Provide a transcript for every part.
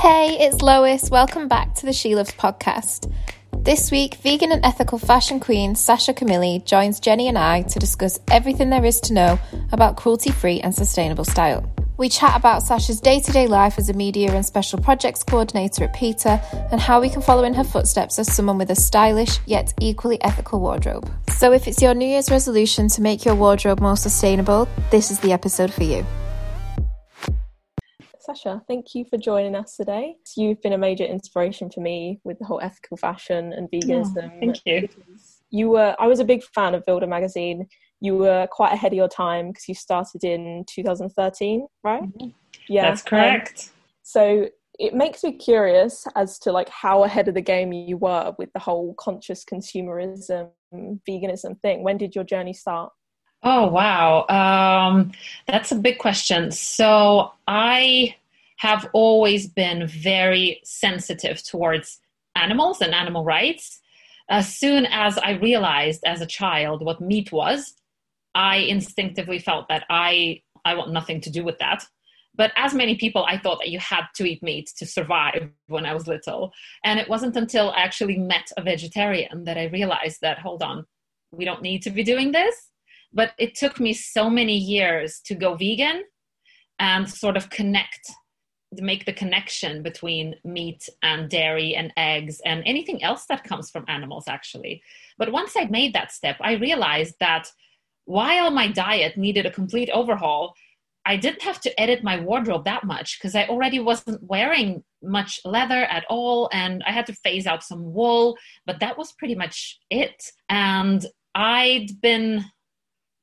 Hey, it's Lois. Welcome back to the She Loves Podcast. This week, vegan and ethical fashion queen Sasha Camilli joins Jenny and I to discuss everything there is to know about cruelty-free and sustainable style. We chat about Sasha's day-to-day life as a media and special projects coordinator at PETA and how we can follow in her footsteps as someone with a stylish yet equally ethical wardrobe. So if it's your New Year's resolution to make your wardrobe more sustainable, this is the episode for you. Sasha, thank you for joining us today. You've been a major inspiration for me with the whole ethical fashion and veganism. Oh, thank you. I was a big fan of Vilda Magazine. You were quite ahead of your time because you started in 2013, right? Mm-hmm. Yeah, that's correct. So it makes me curious as to like how ahead of the game you were with the whole conscious consumerism, veganism thing. When did your journey start? Oh, wow. That's a big question. So I have always been very sensitive towards animals and animal rights. As soon as I realized as a child what meat was, I instinctively felt that I want nothing to do with that. But as many people, I thought that you had to eat meat to survive when I was little. And it wasn't until I actually met a vegetarian that I realized that, hold on, we don't need to be doing this. But it took me so many years to go vegan and sort of make the connection between meat and dairy and eggs and anything else that comes from animals, actually. But once I made that step, I realized that while my diet needed a complete overhaul, I didn't have to edit my wardrobe that much because I already wasn't wearing much leather at all. And I had to phase out some wool, but that was pretty much it. And I'd been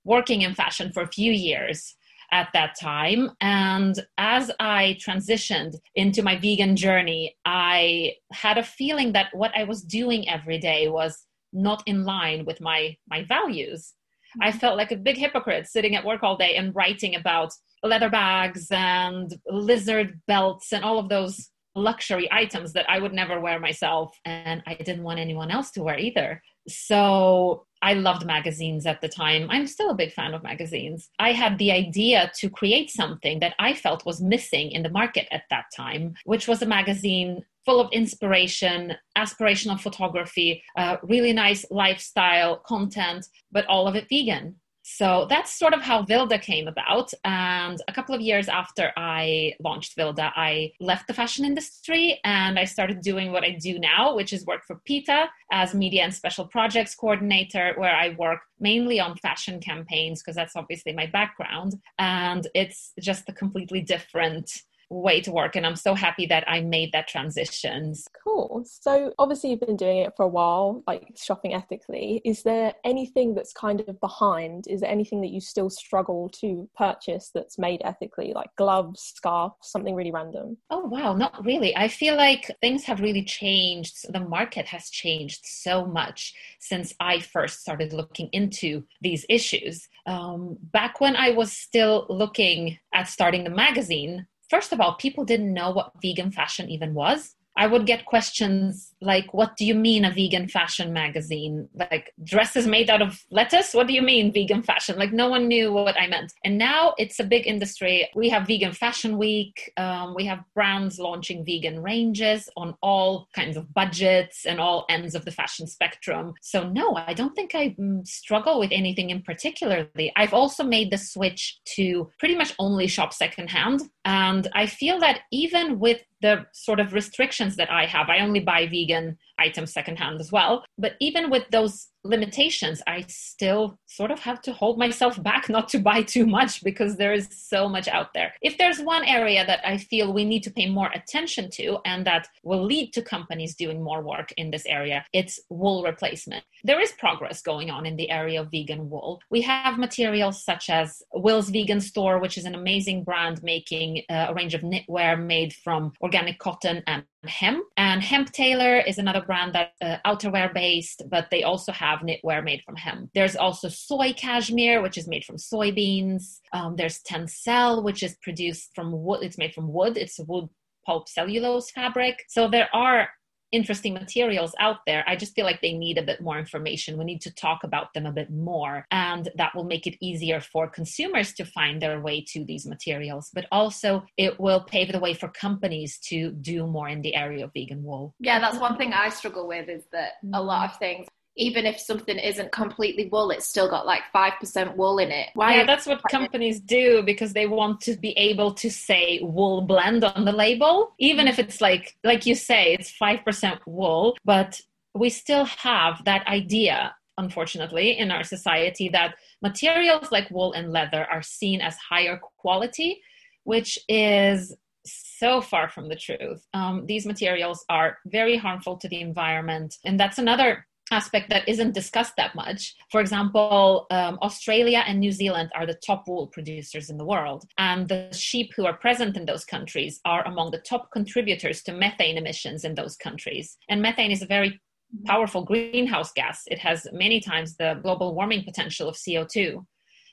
working in fashion for a few years at that time. And as I transitioned into my vegan journey, I had a feeling that what I was doing every day was not in line with my values. I felt like a big hypocrite sitting at work all day and writing about leather bags and lizard belts and all of those luxury items that I would never wear myself. And I didn't want anyone else to wear either. So I loved magazines at the time. I'm still a big fan of magazines. I had the idea to create something that I felt was missing in the market at that time, which was a magazine full of inspiration, aspirational photography, really nice lifestyle content, but all of it vegan. So that's sort of how Vilda came about. And a couple of years after I launched Vilda, I left the fashion industry and I started doing what I do now, which is work for PETA as media and special projects coordinator, where I work mainly on fashion campaigns because that's obviously my background. And it's just a completely different way to work. And I'm so happy that I made that transition. Cool. So obviously you've been doing it for a while, like shopping ethically. Is there anything that's kind of behind? Is there anything that you still struggle to purchase that's made ethically, like gloves, scarves, something really random? Oh, wow. Not really. I feel like things have really changed. The market has changed so much since I first started looking into these issues. Back when I was still looking at starting the magazine, first of all, people didn't know what vegan fashion even was. I would get questions like, what do you mean a vegan fashion magazine? Like dresses made out of lettuce? What do you mean vegan fashion? Like no one knew what I meant. And now it's a big industry. We have Vegan Fashion Week. We have brands launching vegan ranges on all kinds of budgets and all ends of the fashion spectrum. So no, I don't think I struggle with anything in particularly. I've also made the switch to pretty much only shop secondhand. And I feel that even with the sort of restrictions that I have, I only buy vegan items secondhand as well. But even with those limitations, I still sort of have to hold myself back not to buy too much because there is so much out there. If there's one area that I feel we need to pay more attention to and that will lead to companies doing more work in this area, it's wool replacement. There is progress going on in the area of vegan wool. We have materials such as Will's Vegan Store, which is an amazing brand making a range of knitwear made from organic cotton and hemp. And Hemp Tailor is another brand that's outerwear based, but they also have knitwear made from hemp. There's also soy cashmere, which is made from soybeans. There's Tencel, which is produced from wood. It's made from wood. It's wood pulp cellulose fabric. So there are interesting materials out there. I just feel like they need a bit more information. We need to talk about them a bit more, and that will make it easier for consumers to find their way to these materials, but also it will pave the way for companies to do more in the area of vegan wool. Yeah, that's one thing I struggle with, is that a lot of things, even if something isn't completely wool, it's still got like 5% wool in it. Why? Yeah, that's what companies do, because they want to be able to say wool blend on the label, even if it's like you say, it's 5% wool, but we still have that idea, unfortunately, in our society that materials like wool and leather are seen as higher quality, which is so far from the truth. These materials are very harmful to the environment, and that's another aspect that isn't discussed that much. For example, Australia and New Zealand are the top wool producers in the world, and the sheep who are present in those countries are among the top contributors to methane emissions in those countries. And methane is a very powerful greenhouse gas. It has many times the global warming potential of CO2.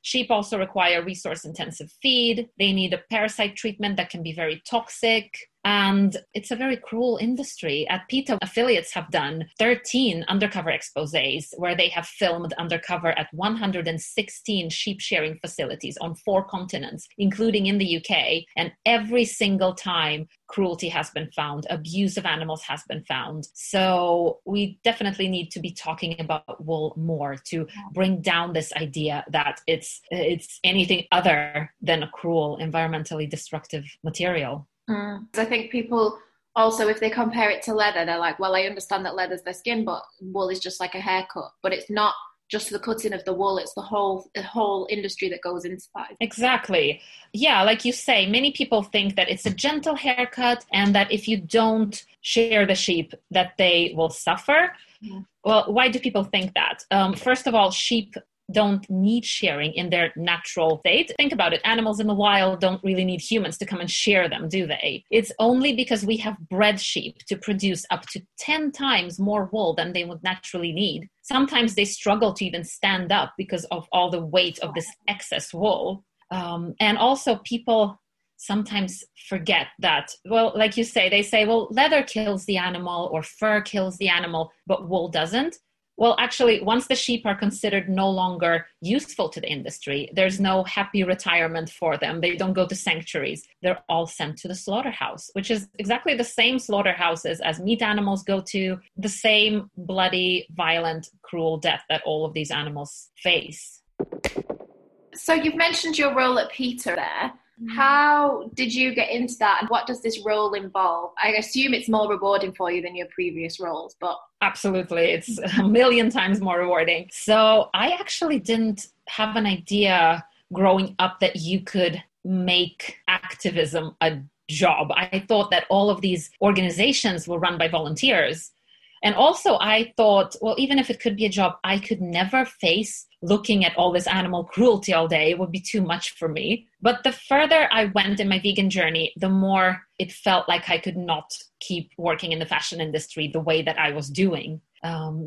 Sheep also require resource-intensive feed. They need a parasite treatment that can be very toxic. And it's a very cruel industry. At PETA, affiliates have done 13 undercover exposés where they have filmed undercover at 116 sheep shearing facilities on 4 continents, including in the UK. And every single time, cruelty has been found, abuse of animals has been found. So we definitely need to be talking about wool more to bring down this idea that it's anything other than a cruel, environmentally destructive material. I think people also, if they compare it to leather, they're like, well, I understand that leather's their skin, but wool is just like a haircut. But it's not just the cutting of the wool, it's the whole industry that goes into that. Exactly. Yeah, like you say, many people think that it's a gentle haircut and that if you don't shear the sheep that they will suffer. Yeah. Well, why do people think that? First of all, sheep don't need shearing in their natural state. Think about it. Animals in the wild don't really need humans to come and shear them, do they? It's only because we have bred sheep to produce up to 10 times more wool than they would naturally need. Sometimes they struggle to even stand up because of all the weight of this excess wool. And also people sometimes forget that, well, like you say, they say, well, leather kills the animal or fur kills the animal, but wool doesn't. Well, actually, once the sheep are considered no longer useful to the industry, there's no happy retirement for them. They don't go to sanctuaries. They're all sent to the slaughterhouse, which is exactly the same slaughterhouses as meat animals go to, the same bloody, violent, cruel death that all of these animals face. So you've mentioned your role at PETA there. How did you get into that, and what does this role involve? I assume it's more rewarding for you than your previous roles, but... Absolutely. It's a million times more rewarding. So I actually didn't have an idea growing up that you could make activism a job. I thought that all of these organizations were run by volunteers. And also I thought, well, even if it could be a job, I could never face looking at all this animal cruelty all day. It would be too much for me. But the further I went in my vegan journey, the more it felt like I could not keep working in the fashion industry the way that I was doing.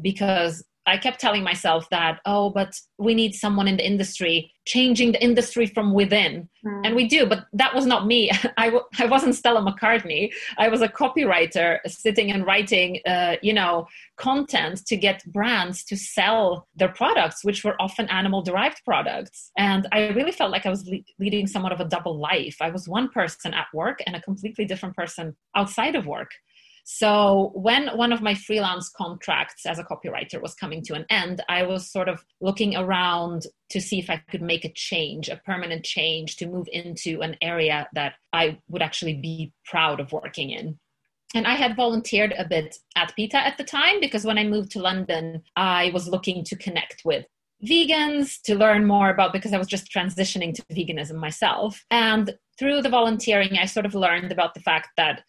Because I kept telling myself that, oh, but we need someone in the industry, changing the industry from within. And we do, but that was not me. I wasn't Stella McCartney. I was a copywriter sitting and writing, content to get brands to sell their products, which were often animal-derived products. And I really felt like I was leading somewhat of a double life. I was one person at work and a completely different person outside of work. So when one of my freelance contracts as a copywriter was coming to an end, I was sort of looking around to see if I could make a change, a permanent change, to move into an area that I would actually be proud of working in. And I had volunteered a bit at PETA at the time, because when I moved to London, I was looking to connect with vegans, to learn more about, because I was just transitioning to veganism myself. And through the volunteering, I sort of learned about the fact that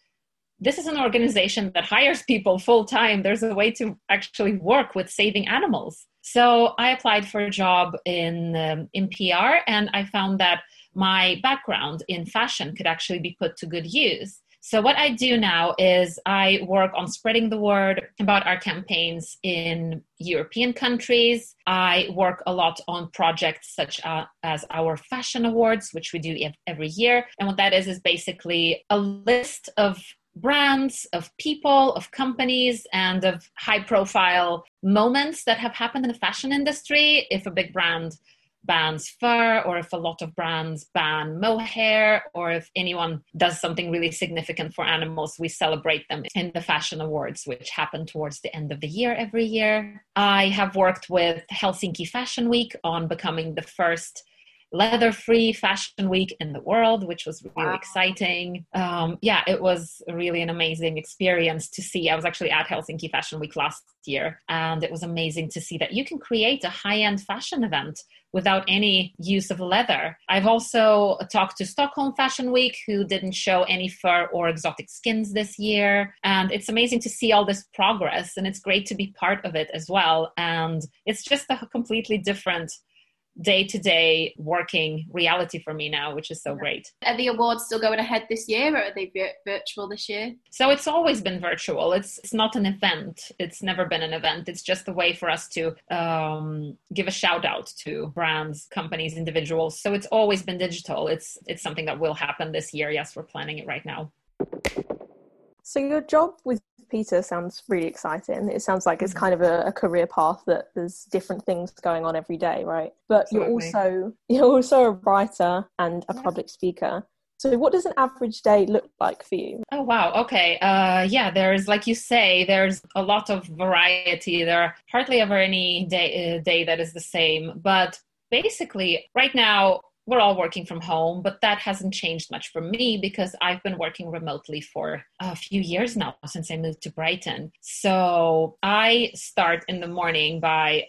this is an organization that hires people full-time. There's a way to actually work with saving animals. So I applied for a job in PR, and I found that my background in fashion could actually be put to good use. So what I do now is I work on spreading the word about our campaigns in European countries. I work a lot on projects such as our fashion awards, which we do every year. And what that is basically a list of brands, of people, of companies, and of high-profile moments that have happened in the fashion industry. If a big brand bans fur, or if a lot of brands ban mohair, or if anyone does something really significant for animals, we celebrate them in the Fashion Awards, which happen towards the end of the year every year. I have worked with Helsinki Fashion Week on becoming the first leather-free fashion week in the world, which was really exciting. It was really an amazing experience to see. I was actually at Helsinki Fashion Week last year, and it was amazing to see that you can create a high-end fashion event without any use of leather. I've also talked to Stockholm Fashion Week, who didn't show any fur or exotic skins this year. And it's amazing to see all this progress, and it's great to be part of it as well. And it's just a completely different day-to-day working reality for me now, which is so great. Are the awards still going ahead this year, or are they virtual this year? So it's always been virtual. It's not an event. It's never been an event. It's just a way for us to give a shout out to brands, companies, individuals. So it's always been digital. It's something that will happen this year. Yes, we're planning it right now. So your job with PETA sounds really exciting. It sounds like it's kind of a career path that there's different things going on every day, right? But you're also a writer and a public speaker. So what does an average day look like for you? Oh, wow. Okay. There's, like you say, there's a lot of variety. There are hardly ever any day that is the same. But basically, right now, we're all working from home, but that hasn't changed much for me because I've been working remotely for a few years now since I moved to Brighton. So I start in the morning by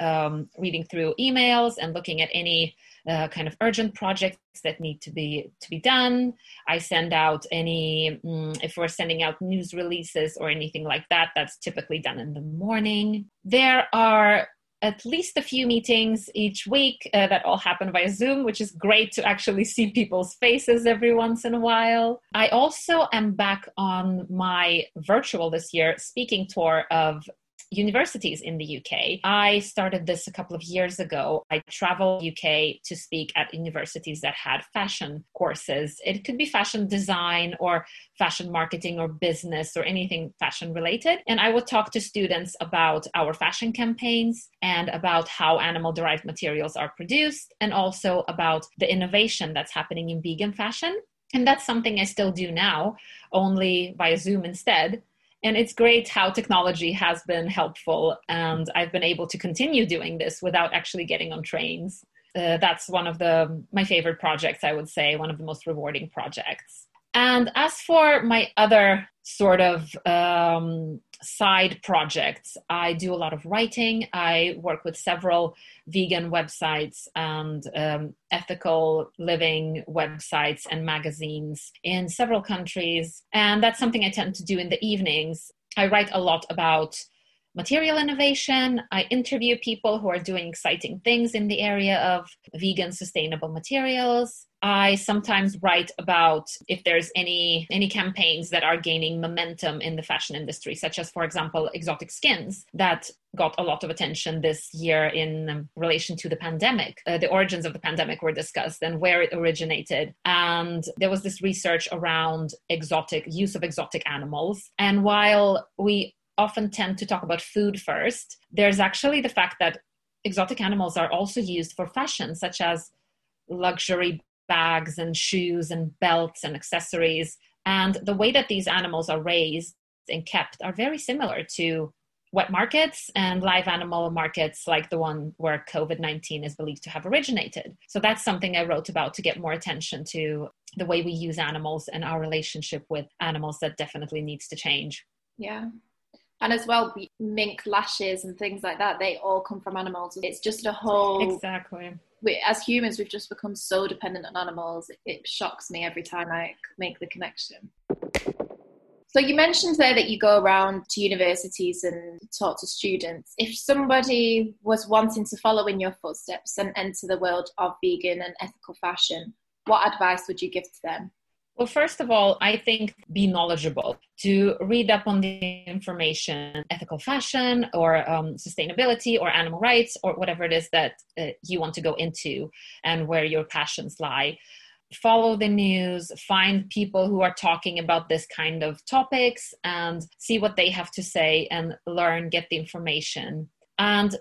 reading through emails and looking at any kind of urgent projects that need to be done. I send out any, if we're sending out news releases or anything like that, that's typically done in the morning. There are at least a few meetings each week that all happen via Zoom, which is great to actually see people's faces every once in a while. I also am back on my virtual this year speaking tour of universities in the UK. I started this a couple of years ago. I traveled the UK to speak at universities that had fashion courses. It could be fashion design or fashion marketing or business or anything fashion related. And I would talk to students about our fashion campaigns and about how animal-derived materials are produced, and also about the innovation that's happening in vegan fashion. And that's something I still do now, only via Zoom instead. And it's great how technology has been helpful, and I've been able to continue doing this without actually getting on trains. That's one of my favorite projects, I would say, one of the most rewarding projects. And as for my other sort of side projects, I do a lot of writing. I work with several vegan websites and ethical living websites and magazines in several countries. And that's something I tend to do in the evenings. I write a lot about material innovation. I interview people who are doing exciting things in the area of vegan sustainable materials. I sometimes write about if there's any campaigns that are gaining momentum in the fashion industry, such as, for example, exotic skins that got a lot of attention this year in relation to the pandemic. The origins of the pandemic were discussed and where it originated. And there was this research around use of exotic animals. And while we often tend to talk about food first, there's actually the fact that exotic animals are also used for fashion, such as luxury bags and shoes and belts and accessories. And the way that these animals are raised and kept are very similar to wet markets and live animal markets like the one where COVID-19 is believed to have originated. So that's something I wrote about to get more attention to the way we use animals and our relationship with animals. That definitely needs to change. Yeah. And as well, mink lashes and things like that, they all come from animals. It's just a whole... Exactly. As humans, we've just become so dependent on animals. It shocks me every time I make the connection. So you mentioned there that you go around to universities and talk to students. If somebody was wanting to follow in your footsteps and enter the world of vegan and ethical fashion, what advice would you give to them? Well, first of all, I think be knowledgeable, to read up on the information, ethical fashion or sustainability or animal rights or whatever it is that you want to go into and where your passions lie. follow the news, find people who are talking about this kind of topics and see what they have to say and learn, get the information. And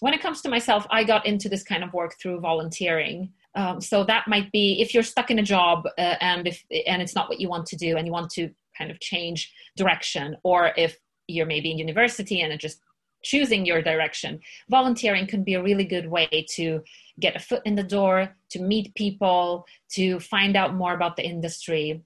when it comes to myself, I got into this kind of work through volunteering. So that might be if you're stuck in a job and it's not what you want to do and you want to kind of change direction, or if you're maybe in university and it just choosing your direction. Volunteering can be a really good way to get a foot in the door, to meet people, to find out more about the industry.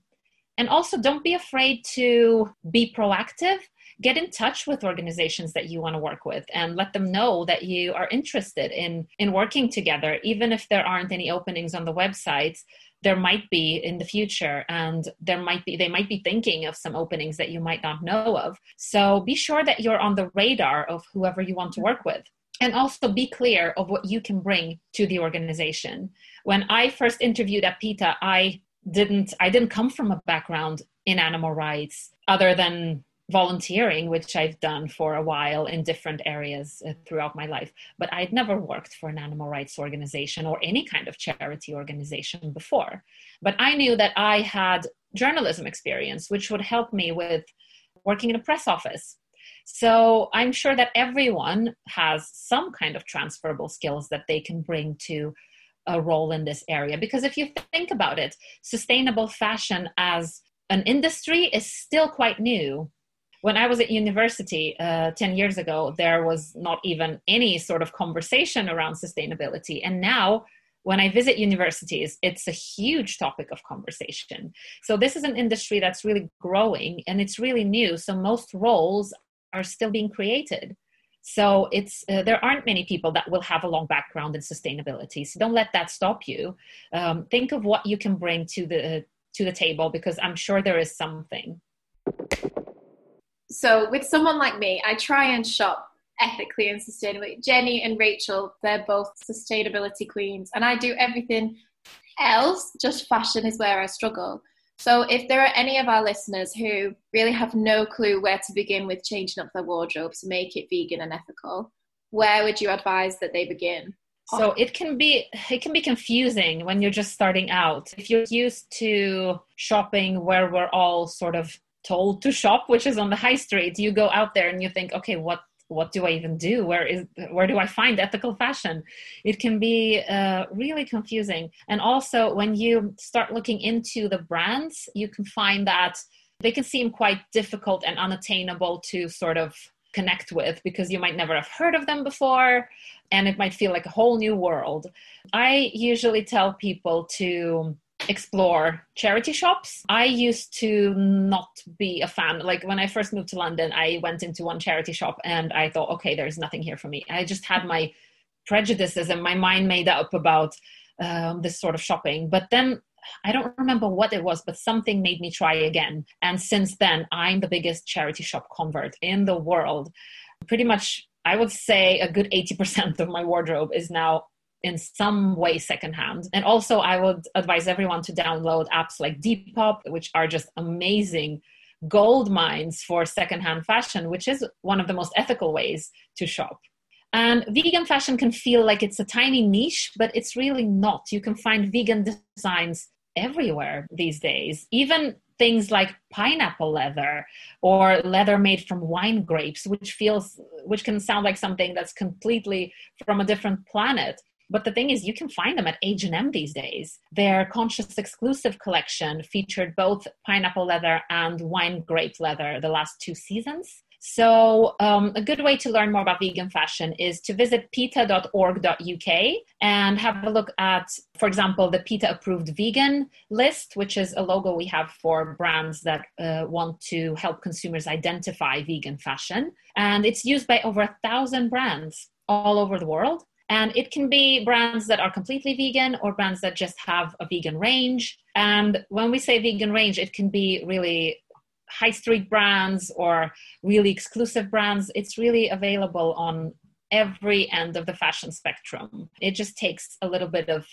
And also don't be afraid to be proactive. Get in touch with organizations that you want to work with and let them know that you are interested in working together. Even if there aren't any openings on the websites, there might be in the future, and they might be thinking of some openings that you might not know of. So be sure that you're on the radar of whoever you want to work with. And also be clear of what you can bring to the organization. When I first interviewed at PETA, I didn't come from a background in animal rights other than volunteering, which I've done for a while in different areas throughout my life. But I'd never worked for an animal rights organization or any kind of charity organization before. But I knew that I had journalism experience, which would help me with working in a press office. So I'm sure that everyone has some kind of transferable skills that they can bring to a role in this area. Because if you think about it, sustainable fashion as an industry is still quite new. When I was at university 10 years ago, there was not even any sort of conversation around sustainability. And now when I visit universities, it's a huge topic of conversation. So this is an industry that's really growing and it's really new. So most roles are still being created. So it's there aren't many people that will have a long background in sustainability. So don't let that stop you. Think of what you can bring to the table, because I'm sure there is something. So with someone like me, I try and shop ethically and sustainably. Jenny and Rachel, they're both sustainability queens, and I do everything else, just fashion is where I struggle. So if there are any of our listeners who really have no clue where to begin with changing up their wardrobe to make it vegan and ethical, where would you advise that they begin? So it can be confusing when you're just starting out. If you're used to shopping where we're all sort of told to shop, which is on the high street, you go out there and you think, okay, what do I even do? Where do I find ethical fashion? It can be really confusing. And also when you start looking into the brands, you can find that they can seem quite difficult and unattainable to sort of connect with, because you might never have heard of them before and it might feel like a whole new world. I usually tell people to explore charity shops. I used to not be a fan. Like when I first moved to London, I went into one charity shop and I thought, okay, there's nothing here for me. I just had my prejudices and my mind made up about this sort of shopping. But then I don't remember what it was, but something made me try again. And since then, I'm the biggest charity shop convert in the world. Pretty much, I would say a good 80% of my wardrobe is now in some way secondhand. And also I would advise everyone to download apps like Depop, which are just amazing gold mines for secondhand fashion, which is one of the most ethical ways to shop. And vegan fashion can feel like it's a tiny niche, but it's really not. You can find vegan designs everywhere these days, even things like pineapple leather or leather made from wine grapes, which can sound like something that's completely from a different planet. But the thing is, you can find them at H&M these days. Their Conscious Exclusive collection featured both pineapple leather and wine grape leather the last two seasons. So a good way to learn more about vegan fashion is to visit peta.org.uk and have a look at, for example, the PETA approved vegan list, which is a logo we have for brands that want to help consumers identify vegan fashion. And it's used by over 1,000 brands all over the world. And it can be brands that are completely vegan or brands that just have a vegan range. And when we say vegan range, it can be really high street brands or really exclusive brands. It's really available on every end of the fashion spectrum. It just takes a little bit of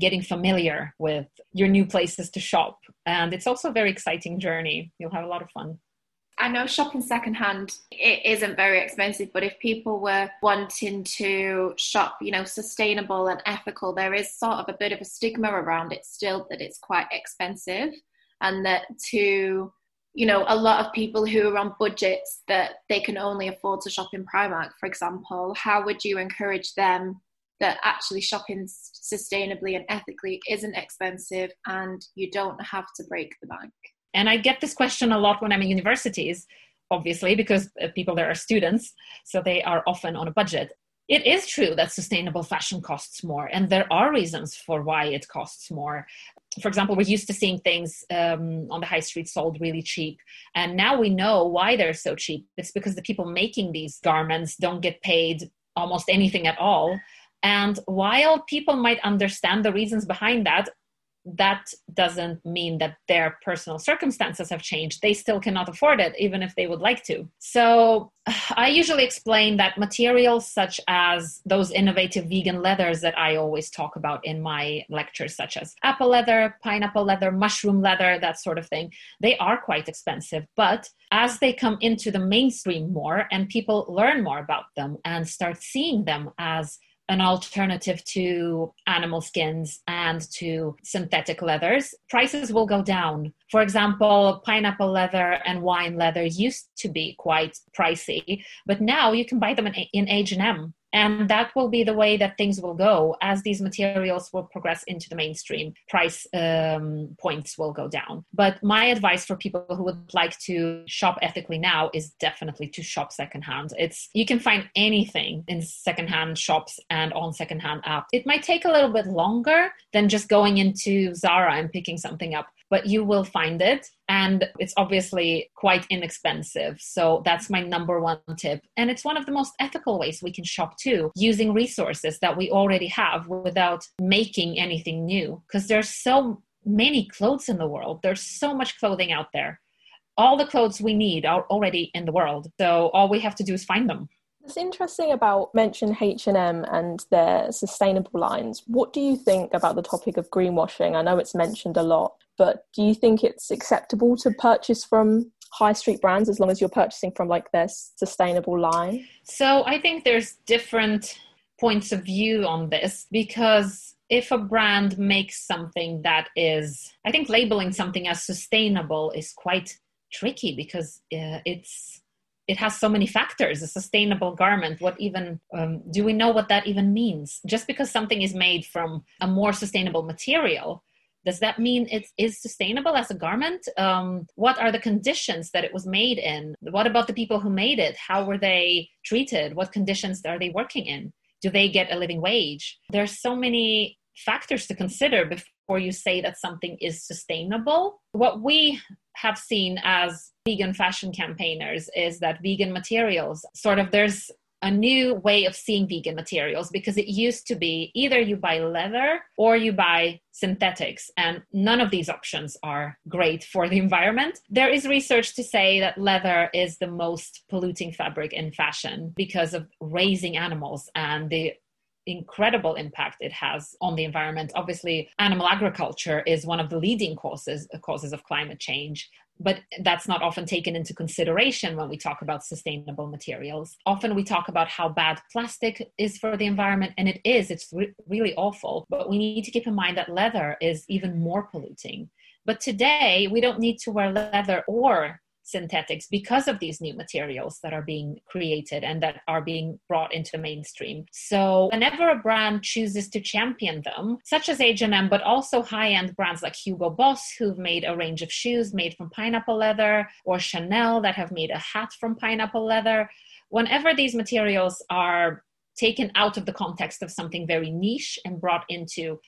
getting familiar with your new places to shop. And it's also a very exciting journey. You'll have a lot of fun. I know shopping secondhand, it isn't very expensive, but if people were wanting to shop, you know, sustainable and ethical, there is sort of a bit of a stigma around it still, that it's quite expensive, and that to, you know, a lot of people who are on budgets that they can only afford to shop in Primark, for example, how would you encourage them that actually shopping sustainably and ethically isn't expensive and you don't have to break the bank? And I get this question a lot when I'm in universities, obviously, because people there are students, so they are often on a budget. It is true that sustainable fashion costs more, and there are reasons for why it costs more. For example, we're used to seeing things on the high street sold really cheap, and now we know why they're so cheap. It's because the people making these garments don't get paid almost anything at all. And while people might understand the reasons behind that, that doesn't mean that their personal circumstances have changed. They still cannot afford it, even if they would like to. So I usually explain that materials such as those innovative vegan leathers that I always talk about in my lectures, such as apple leather, pineapple leather, mushroom leather, that sort of thing, they are quite expensive. But as they come into the mainstream more and people learn more about them and start seeing them as an alternative to animal skins and to synthetic leathers, prices will go down. For example, pineapple leather and wine leather used to be quite pricey, but now you can buy them in H&M. And that will be the way that things will go. As these materials will progress into the mainstream, price points will go down. But my advice for people who would like to shop ethically now is definitely to shop secondhand. You can find anything in secondhand shops and on secondhand apps. It might take a little bit longer than just going into Zara and picking something up, but you will find it. And it's obviously quite inexpensive. So that's my number one tip. And it's one of the most ethical ways we can shop too, using resources that we already have without making anything new. Because there's so many clothes in the world. There's so much clothing out there. All the clothes we need are already in the world. So all we have to do is find them. It's interesting about mention H&M and their sustainable lines. What do you think about the topic of greenwashing? I know it's mentioned a lot, but do you think it's acceptable to purchase from high street brands as long as you're purchasing from like their sustainable line? So I think there's different points of view on this, because if a brand makes something that is, I think labeling something as sustainable is quite tricky, because it has so many factors. A sustainable garment, what even, do we know what that even means? Just because something is made from a more sustainable material, does that mean it is sustainable as a garment? What are the conditions that it was made in? What about the people who made it? How were they treated? What conditions are they working in? Do they get a living wage? There's so many factors to consider before you say that something is sustainable. What we have seen as vegan fashion campaigners is that vegan materials, sort of, there's a new way of seeing vegan materials, because it used to be either you buy leather or you buy synthetics, and none of these options are great for the environment. There is research to say that leather is the most polluting fabric in fashion because of raising animals and the incredible impact it has on the environment. Obviously, animal agriculture is one of the leading causes of climate change, but that's not often taken into consideration when we talk about sustainable materials. Often we talk about how bad plastic is for the environment, and it is. It's really awful. But we need to keep in mind that leather is even more polluting. But today, we don't need to wear leather or synthetics because of these new materials that are being created and that are being brought into the mainstream. So whenever a brand chooses to champion them, such as H&M, but also high-end brands like Hugo Boss, who've made a range of shoes made from pineapple leather, or Chanel that have made a hat from pineapple leather, whenever these materials are taken out of the context of something very niche and brought into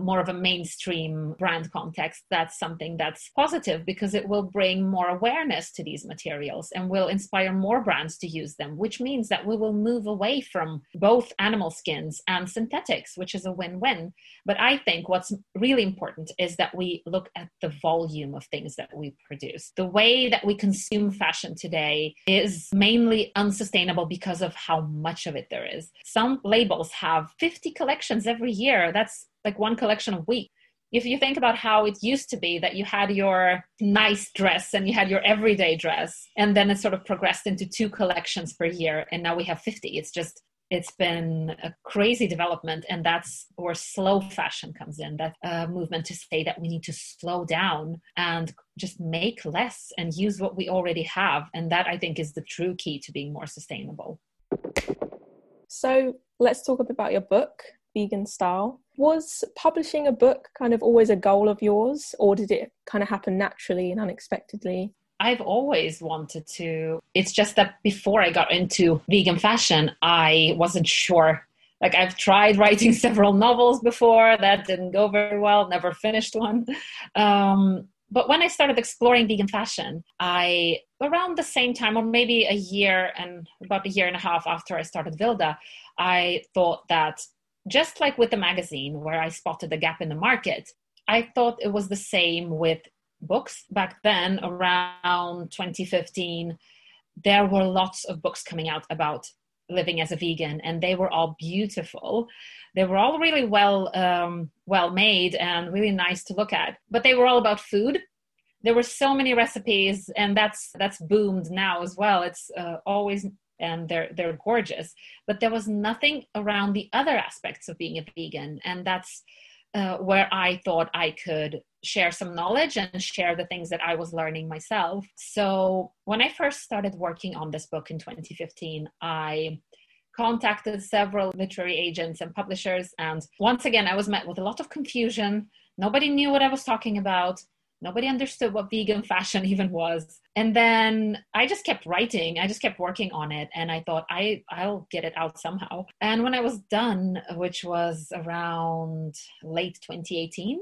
more of a mainstream brand context, that's something that's positive, because it will bring more awareness to these materials and will inspire more brands to use them, which means that we will move away from both animal skins and synthetics, which is a win-win. But I think what's really important is that we look at the volume of things that we produce. The way that we consume fashion today is mainly unsustainable because of how much of it there is. Some labels have 50 collections every year. That's like one collection a week. If you think about how it used to be that you had your nice dress and you had your everyday dress, and then it sort of progressed into two collections per year, and now we have 50. It's been a crazy development, and that's where slow fashion comes in, that movement to say that we need to slow down and just make less and use what we already have. And that, I think, is the true key to being more sustainable. So let's talk a bit about your book, Vegan Style. Was publishing a book kind of always a goal of yours, or did it kind of happen naturally and unexpectedly? I've always wanted to. It's just that before I got into vegan fashion, I wasn't sure. Like, I've tried writing several novels before. That didn't go very well, never finished one. But when I started exploring vegan fashion, I, around the same time, or maybe a year and about a year and a half after I started Vilda, I thought that just like with the magazine where I spotted the gap in the market, I thought it was the same with books. Back then, around 2015, there were lots of books coming out about living as a vegan, and they were all beautiful. They were all really well made and really nice to look at, but they were all about food. There were so many recipes, and that's boomed now as well. It's always, and they're gorgeous, but there was nothing around the other aspects of being a vegan, and that's where I thought I could share some knowledge and share the things that I was learning myself. So when I first started working on this book in 2015, I contacted several literary agents and publishers. And once again, I was met with a lot of confusion. Nobody knew what I was talking about. Nobody understood what vegan fashion even was. And then I just kept writing. I just kept working on it. And I thought, I'll get it out somehow. And when I was done, which was around late 2018,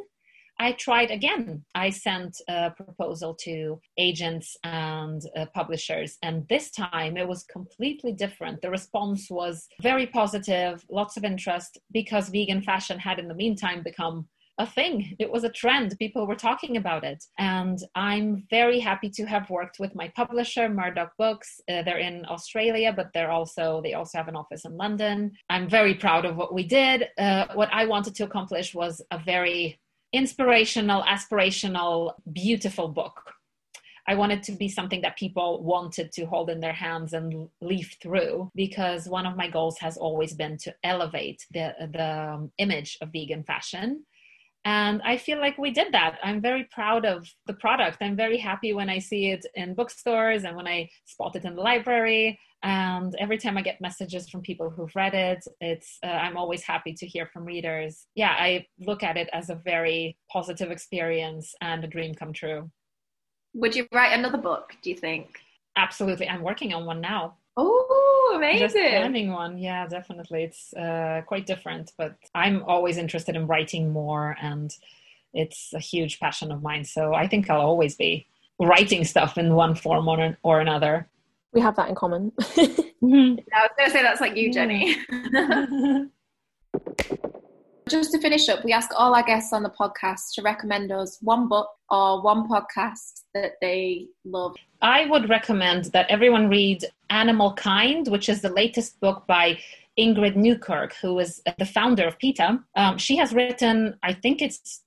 I tried again. I sent a proposal to agents and publishers. And this time it was completely different. The response was very positive, lots of interest, because vegan fashion had in the meantime become a thing. It was a trend. People were talking about it. And I'm very happy to have worked with my publisher, Murdoch Books. They're in Australia, but they also have an office in London. I'm very proud of what we did. What I wanted to accomplish was a very inspirational, aspirational, beautiful book. I wanted to be something that people wanted to hold in their hands and leaf through, because one of my goals has always been to elevate the image of vegan fashion. And I feel like we did that. I'm very proud of the product. I'm very happy when I see it in bookstores and when I spot it in the library. And every time I get messages from people who've read it, I'm always happy to hear from readers. Yeah, I look at it as a very positive experience and a dream come true. Would you write another book, do you think? Absolutely. I'm working on one now. Oh, amazing. Just planning one. Yeah, definitely. It's quite different, but I'm always interested in writing more, and it's a huge passion of mine. So I think I'll always be writing stuff in one form or another. We have that in common. Mm-hmm. I was going to say that's like you, Jenny. Just to finish up, we ask all our guests on the podcast to recommend us one book or one podcast that they love. I would recommend that everyone read Animalkind, which is the latest book by Ingrid Newkirk, who is the founder of PETA. She has written, I think it's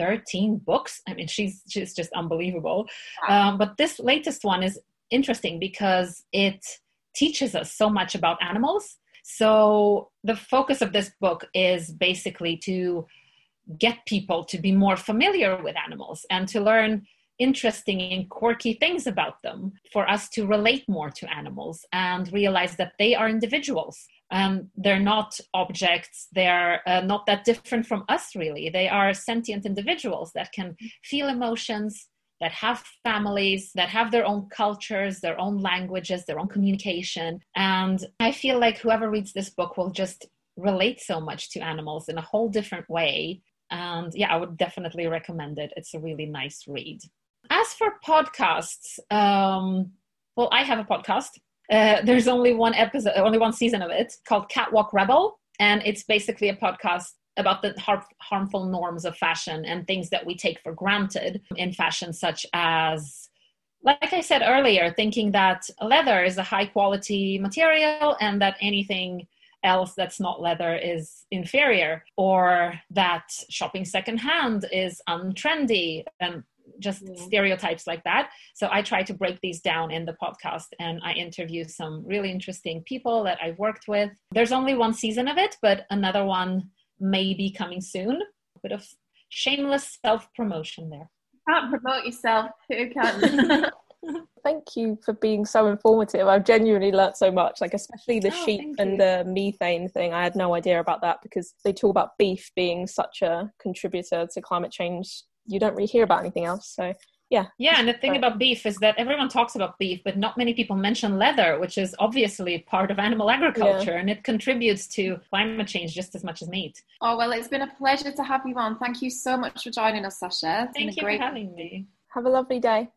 13 books. I mean, she's just unbelievable. Wow. But this latest one is interesting because it teaches us so much about animals. So the focus of this book is basically to get people to be more familiar with animals and to learn interesting and quirky things about them, for us to relate more to animals and realize that they are individuals. They're not objects. They're not that different from us, really. They are sentient individuals that can feel emotions, that have families, that have their own cultures, their own languages, their own communication. And I feel like whoever reads this book will just relate so much to animals in a whole different way. And yeah, I would definitely recommend it. It's a really nice read. As for podcasts, well, I have a podcast. There's only one season of it, called Catwalk Rebel. And it's basically a podcast about the harmful norms of fashion and things that we take for granted in fashion, such as, like I said earlier, thinking that leather is a high quality material and that anything else that's not leather is inferior, or that shopping secondhand is untrendy, and just stereotypes like that. So I try to break these down in the podcast, and I interview some really interesting people that I've worked with. There's only one season of it, but another one may be coming soon. A bit of shameless self-promotion there. You can't promote yourself too, can you? Thank you for being so informative. I've genuinely learnt so much, like especially the sheep and the methane thing. I had no idea about that, because they talk about beef being such a contributor to climate change. You don't really hear about anything else. So yeah. And the thing about beef is that everyone talks about beef, but not many people mention leather, which is obviously part of animal agriculture, and it contributes to climate change just as much as meat. Oh, well, it's been a pleasure to have you on. Thank you so much for joining us, Sasha. Thank you for having me. Have a lovely day.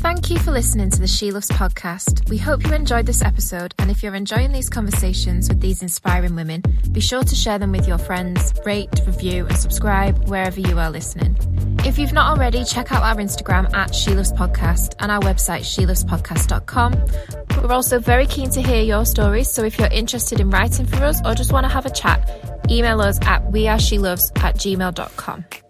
Thank you for listening to the She Loves podcast. We hope you enjoyed this episode, and if you're enjoying these conversations with these inspiring women, be sure to share them with your friends, rate, review and subscribe wherever you are listening. If you've not already, check out our Instagram at She Loves Podcast and our website shelovespodcast.com. We're also very keen to hear your stories, so if you're interested in writing for us or just want to have a chat, email us at wearesheloves@gmail.com.